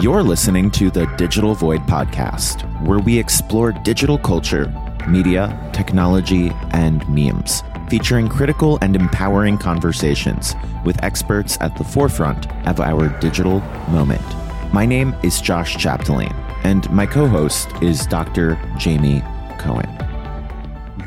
You're listening to the Digital Void podcast, where we explore digital culture, media, technology, and memes, featuring critical and empowering conversations with experts at the forefront of our digital moment. My name is Josh Chapdelaine, and my co-host is Dr. Jamie Cohen.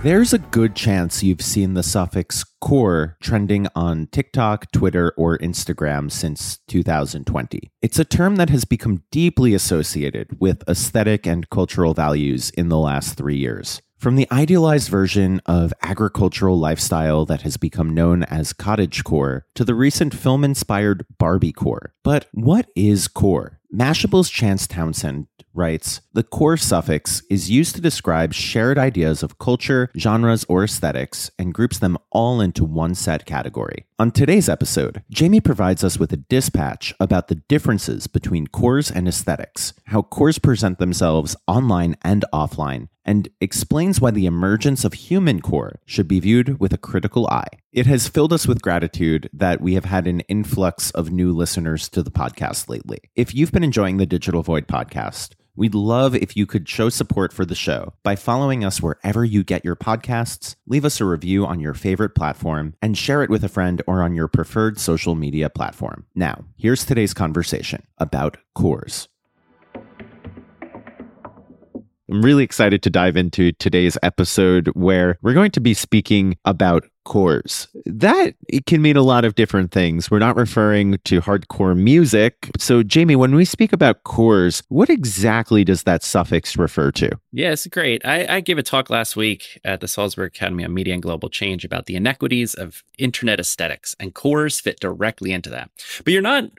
There's a good chance you've seen the suffix core trending on TikTok, Twitter, or Instagram since 2020. It's a term that has become deeply associated with aesthetic and cultural values in the last 3 years. From the idealized version of agricultural lifestyle that has become known as Cottagecore to the recent film-inspired Barbiecore. But what is core? Mashable's Chance Townsend writes, "The core suffix is used to describe shared ideas of culture, genres, or aesthetics, and groups them all into one set category." On today's episode, Jamie provides us with a dispatch about the differences between cores and aesthetics, how cores present themselves online and offline, and explains why the emergence of humancore should be viewed with a critical eye. It has filled us with gratitude that we have had an influx of new listeners to the podcast lately. If you've been enjoying the Digital Void podcast, we'd love if you could show support for the show by following us wherever you get your podcasts, leave us a review on your favorite platform, and share it with a friend or on your preferred social media platform. Now, here's today's conversation about cores. I'm really excited to dive into today's episode where we're going to be speaking about cores. That can mean a lot of different things. We're not referring to hardcore music. So, Jamie, when we speak about cores, what exactly does that suffix refer to? Yeah, it's great. I gave a talk last week at the Salzburg Academy on Media and Global Change about the inequities of internet aesthetics, and cores fit directly into that. But you're not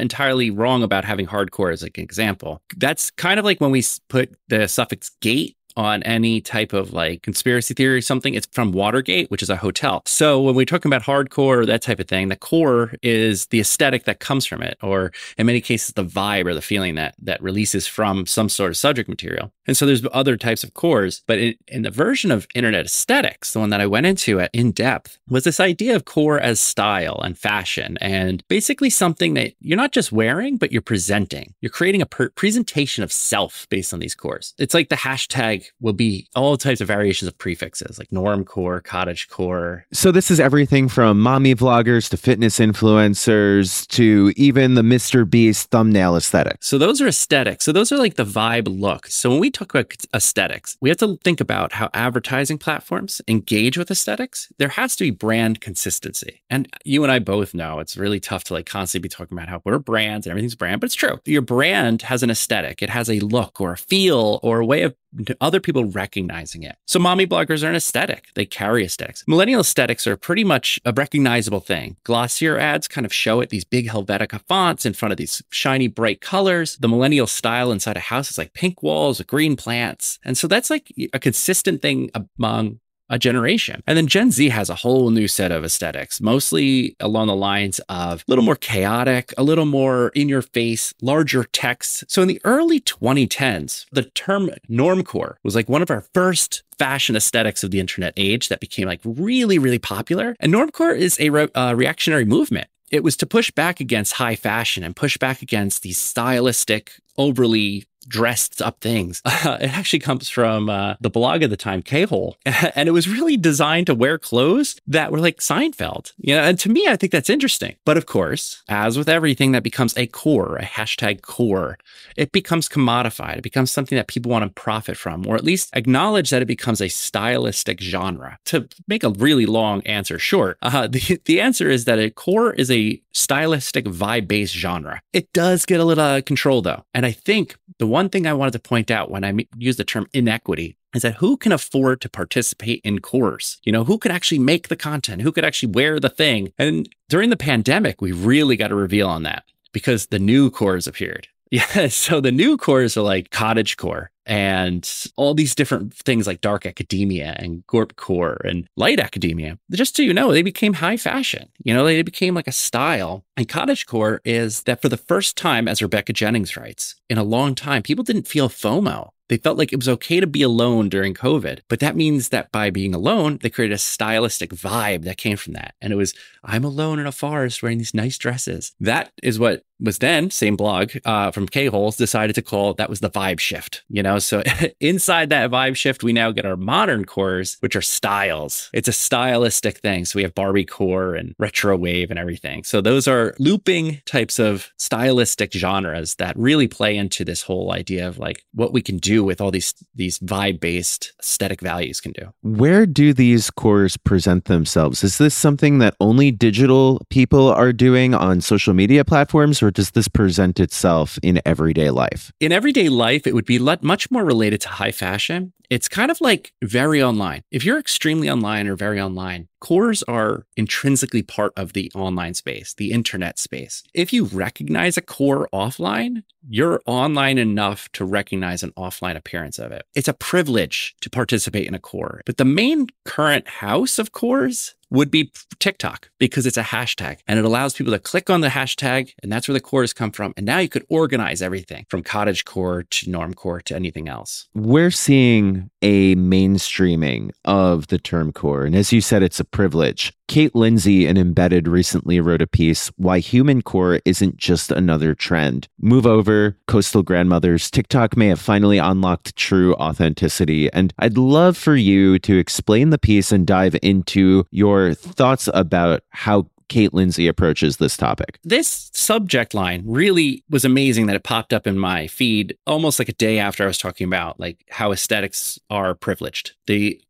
entirely wrong about having hardcore as an example. That's kind of like when we put the suffix gate on any type of like conspiracy theory or something. It's from Watergate, which is a hotel. So when we're talking about hardcore or that type of thing, the core is the aesthetic that comes from it, or in many cases, the vibe or the feeling that releases from some sort of subject material. And so there's other types of cores, but in the version of internet aesthetics, the one that I went into in depth was this idea of core as style and fashion, and basically something that you're not just wearing, but you're presenting. You're creating a presentation of self based on these cores. It's like the hashtag will be all types of variations of prefixes like normcore, cottagecore. So this is everything from mommy vloggers to fitness influencers to even the Mr. Beast thumbnail aesthetic. So those are aesthetics. So those are like the vibe look. So when we talk about aesthetics, we have to think about how advertising platforms engage with aesthetics. There has to be brand consistency. And you and I both know it's really tough to like constantly be talking about how we're brands and everything's brand, but it's true. Your brand has an aesthetic. It has a look or a feel or a way of other people recognizing it. So mommy bloggers are an aesthetic. They carry aesthetics. Millennial aesthetics are pretty much a recognizable thing. Glossier ads kind of show it, these big Helvetica fonts in front of these shiny, bright colors. The millennial style inside a house is like pink walls with green plants. And so that's like a consistent thing among a generation. And then Gen Z has a whole new set of aesthetics, mostly along the lines of a little more chaotic, a little more in your face, larger texts. So in the early 2010s, the term normcore was like one of our first fashion aesthetics of the internet age that became like really, really popular. And normcore is a reactionary movement. It was to push back against high fashion and push back against these stylistic, overly dressed up things. It actually comes from the blog at the time, K-Hole. And it was really designed to wear clothes that were like Seinfeld. You know, and to me, I think that's interesting. But of course, as with everything that becomes a core, a hashtag core, it becomes commodified. It becomes something that people want to profit from, or at least acknowledge that it becomes a stylistic genre. To make a really long answer short, the answer is that a core is a stylistic vibe-based genre. It does get a little out of control though. And I think the one thing I wanted to point out when I use the term inequity is that who can afford to participate in cores? You know, who could actually make the content? Who could actually wear the thing? And during the pandemic, we really got a reveal on that because the new cores appeared. Yeah, so the new cores are like cottagecore and all these different things like dark academia and gorpcore and light academia. Just so you know, they became high fashion. You know, they became like a style. And cottagecore is that for the first time, as Rebecca Jennings writes, in a long time, people didn't feel FOMO. They felt like it was okay to be alone during COVID, but that means that by being alone, they created a stylistic vibe that came from that. And it was, I'm alone in a forest wearing these nice dresses. That is what was then, same blog from K-Holes, decided to call, that was the vibe shift, you know? So inside that vibe shift, we now get our modern cores, which are styles. It's a stylistic thing. So we have Barbiecore and retro wave and everything. So those are looping types of stylistic genres that really play into this whole idea of like what we can do with all these vibe-based aesthetic values can do. Where do these cores present themselves? Is this something that only digital people are doing on social media platforms, or does this present itself in everyday life? In everyday life, it would be much more related to high fashion. It's kind of like very online. If you're extremely online or very online, cores are intrinsically part of the online space, the internet space. If you recognize a core offline, you're online enough to recognize an offline appearance of it. It's a privilege to participate in a core. But the main current house of cores would be TikTok, because it's a hashtag and it allows people to click on the hashtag, and that's where the cores come from. And now you could organize everything from cottagecore to normcore to anything else. We're seeing a mainstreaming of the term core. And as you said, it's a privilege. Kate Lindsay in Embedded recently wrote a piece, Why Humancore Isn't Just Another Trend. Move over, coastal grandmothers, TikTok may have finally unlocked true authenticity. And I'd love for you to explain the piece and dive into your thoughts about how Kate Lindsay approaches this topic. This subject line really was amazing that it popped up in my feed almost like a day after I was talking about like how aesthetics are privileged.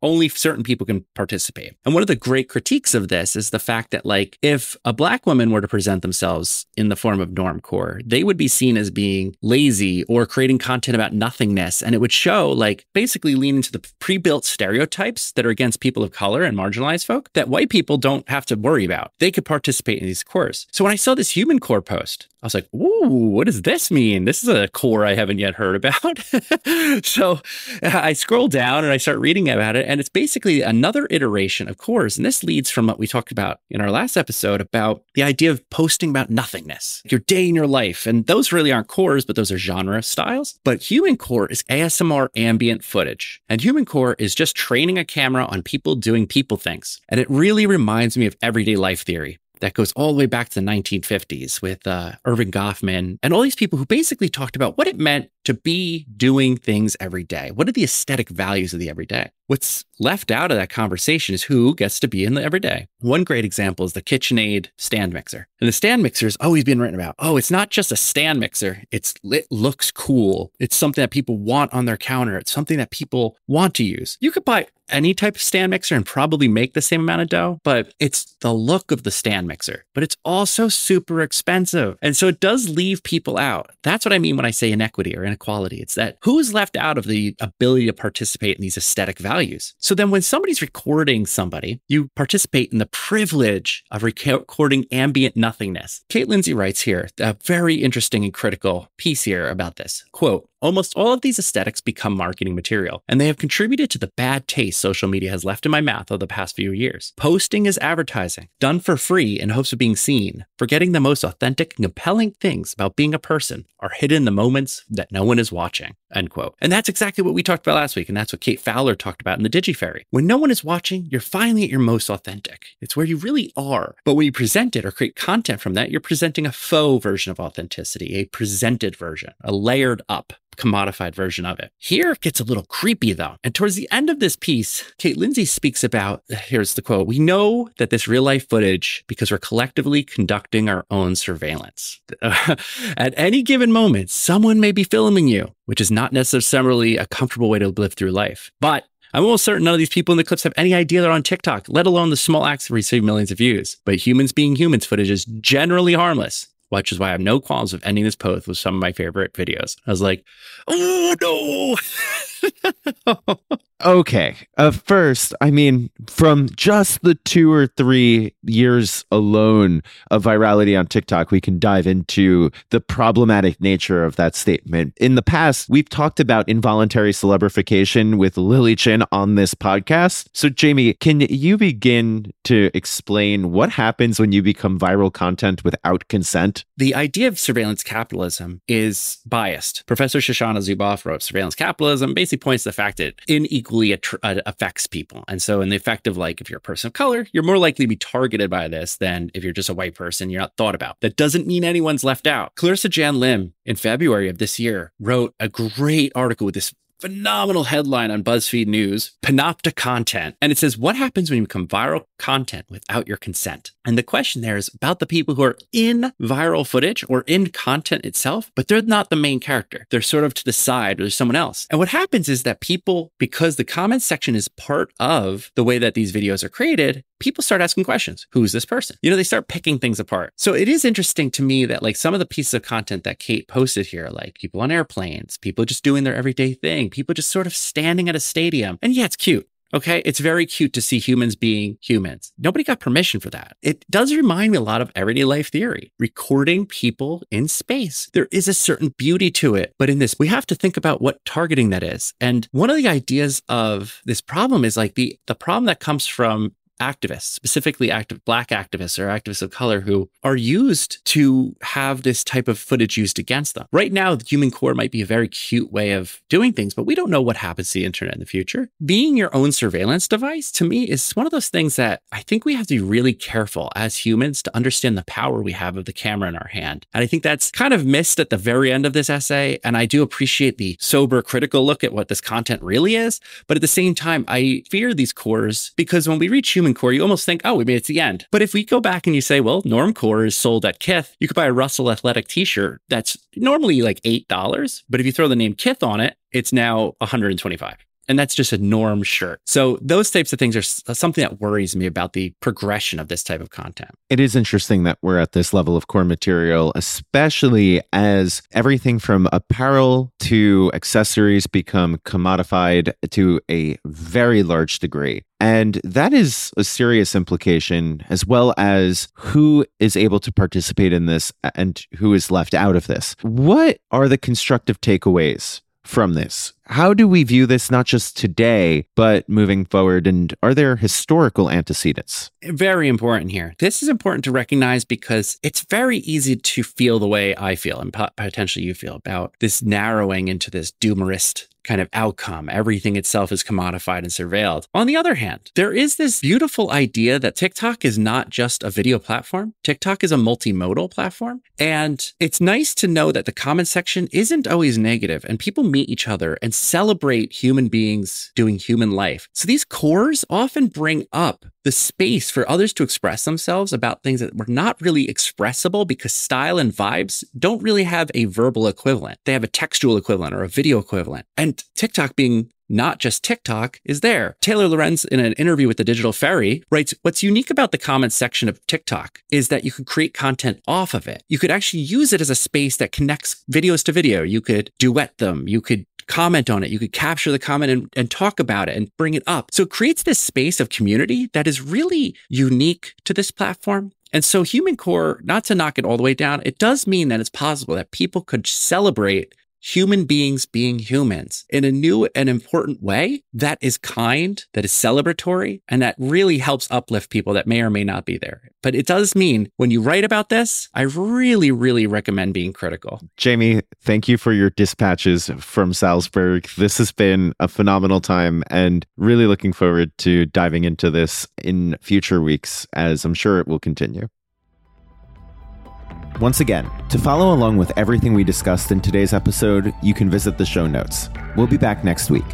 Only certain people can participate. And one of the great critiques of this is the fact that like if a Black woman were to present themselves in the form of normcore, they would be seen as being lazy or creating content about nothingness. And it would show like basically lean into the pre-built stereotypes that are against people of color and marginalized folk that white people don't have to worry about. They could participate in these cores. So when I saw this humancore post, I was like, ooh, what does this mean? This is a core I haven't yet heard about. So I scroll down and I start reading about it. And it's basically another iteration of cores. And this leads from what we talked about in our last episode about the idea of posting about nothingness, your day in your life. And those really aren't cores, but those are genre styles. But humancore is ASMR ambient footage. And humancore is just training a camera on people doing people things. And it really reminds me of everyday life theory. That goes all the way back to the 1950s with Erving Goffman and all these people who basically talked about what it meant to be doing things every day. What are the aesthetic values of the everyday? What's left out of that conversation is who gets to be in the everyday. One great example is the KitchenAid stand mixer. And the stand mixer has always been written about, oh, it's not just a stand mixer. It looks cool. It's something that people want on their counter. It's something that people want to use. You could buy any type of stand mixer and probably make the same amount of dough, but it's the look of the stand mixer. But it's also super expensive. And so it does leave people out. That's what I mean when I say inequity or inequality. It's that who is left out of the ability to participate in these aesthetic values. So then when somebody's recording somebody, you participate in the privilege of recording ambient nothingness. Kate Lindsay writes here, a very interesting and critical piece here about this. Quote, almost all of these aesthetics become marketing material, and they have contributed to the bad taste social media has left in my mouth over the past few years. Posting is advertising, done for free in hopes of being seen. Forgetting the most authentic and compelling things about being a person are hidden in the moments that no one is watching, end quote. And that's exactly what we talked about last week, and that's what Kate Fowler talked about in the DigiFairy. When no one is watching, you're finally at your most authentic. It's where you really are. But when you present it or create content from that, you're presenting a faux version of authenticity, a presented version, a layered up, commodified version of it. Here it gets a little creepy though. And towards the end of this piece, Kate Lindsay speaks about, here's the quote, we know that this real life footage because we're collectively conducting our own surveillance. At any given moment, someone may be filming you, which is not necessarily a comfortable way to live through life. But I'm almost certain none of these people in the clips have any idea they're on TikTok, let alone the small acts that receive millions of views. But humans being humans footage is generally harmless, which is why I have no qualms of ending this post with some of my favorite videos. I was like, oh no. Okay. First, I mean, from just the 2 or 3 years alone of virality on TikTok, we can dive into the problematic nature of that statement. In the past, we've talked about involuntary celebrification with Lily Chin on this podcast. So, Jamie, can you begin to explain what happens when you become viral content without consent? The idea of surveillance capitalism is biased. Professor Shoshana Zuboff wrote Surveillance Capitalism, basically points to the fact that affects people. And so in the effect of, like, if you're a person of color, you're more likely to be targeted by this than if you're just a white person, you're not thought about. That doesn't mean anyone's left out. Clarissa Jan Lim in February of this year wrote a great article with this phenomenal headline on BuzzFeed News, Panopticontent. And it says, what happens when you become viral content without your consent? And the question there is about the people who are in viral footage or in content itself, but they're not the main character. They're sort of to the side, or there's someone else. And what happens is that people, because the comment section is part of the way that these videos are created, people start asking questions. Who's this person? You know, they start picking things apart. So it is interesting to me that, like, some of the pieces of content that Kate posted here, like people on airplanes, people just doing their everyday thing, people just sort of standing at a stadium. And yeah, it's cute. Okay, it's very cute to see humans being humans. Nobody got permission for that. It does remind me a lot of everyday life theory, recording people in space. There is a certain beauty to it. But in this, we have to think about what targeting that is. And one of the ideas of this problem is, like, the problem that comes from activists, specifically Black activists or activists of color, who are used to have this type of footage used against them. Right now, the humancore might be a very cute way of doing things, but we don't know what happens to the internet in the future. Being your own surveillance device, to me, is one of those things that I think we have to be really careful as humans to understand the power we have of the camera in our hand. And I think that's kind of missed at the very end of this essay. And I do appreciate the sober, critical look at what this content really is. But at the same time, I fear these cores, because when we reach humancore, you almost think, oh, I mean, it's the end. But if we go back and you say, well, normcore is sold at Kith, you could buy a Russell Athletic t-shirt that's normally like $8. But if you throw the name Kith on it, it's now $125. And that's just a norm shirt. So those types of things are something that worries me about the progression of this type of content. It is interesting that we're at this level of core material, especially as everything from apparel to accessories become commodified to a very large degree. And that is a serious implication, as well as who is able to participate in this and who is left out of this. What are the constructive takeaways from this? How do we view this not just today, but moving forward? And are there historical antecedents? Very important here. This is important to recognize because it's very easy to feel the way I feel and potentially you feel about this narrowing into this doomerist kind of outcome. Everything itself is commodified and surveilled. On the other hand, there is this beautiful idea that TikTok is not just a video platform. TikTok is a multimodal platform. And it's nice to know that the comment section isn't always negative and people meet each other and celebrate human beings doing human life. So these cores often bring up the space for others to express themselves about things that were not really expressible because style and vibes don't really have a verbal equivalent. They have a textual equivalent or a video equivalent. And TikTok being not just TikTok is there. Taylor Lorenz, in an interview with the Digital Fairy, writes, what's unique about the comments section of TikTok is that you could create content off of it. You could actually use it as a space that connects videos to video. You could duet them. You could comment on it. You could capture the comment and talk about it and bring it up. So it creates this space of community that is really unique to this platform. And so humancore, not to knock it all the way down, it does mean that it's possible that people could celebrate human beings being humans in a new and important way that is kind, that is celebratory, and that really helps uplift people that may or may not be there. But it does mean when you write about this, I really, really recommend being critical. Jamie, thank you for your dispatches from Salzburg. This has been a phenomenal time and really looking forward to diving into this in future weeks, as I'm sure it will continue. Once again, to follow along with everything we discussed in today's episode, you can visit the show notes. We'll be back next week.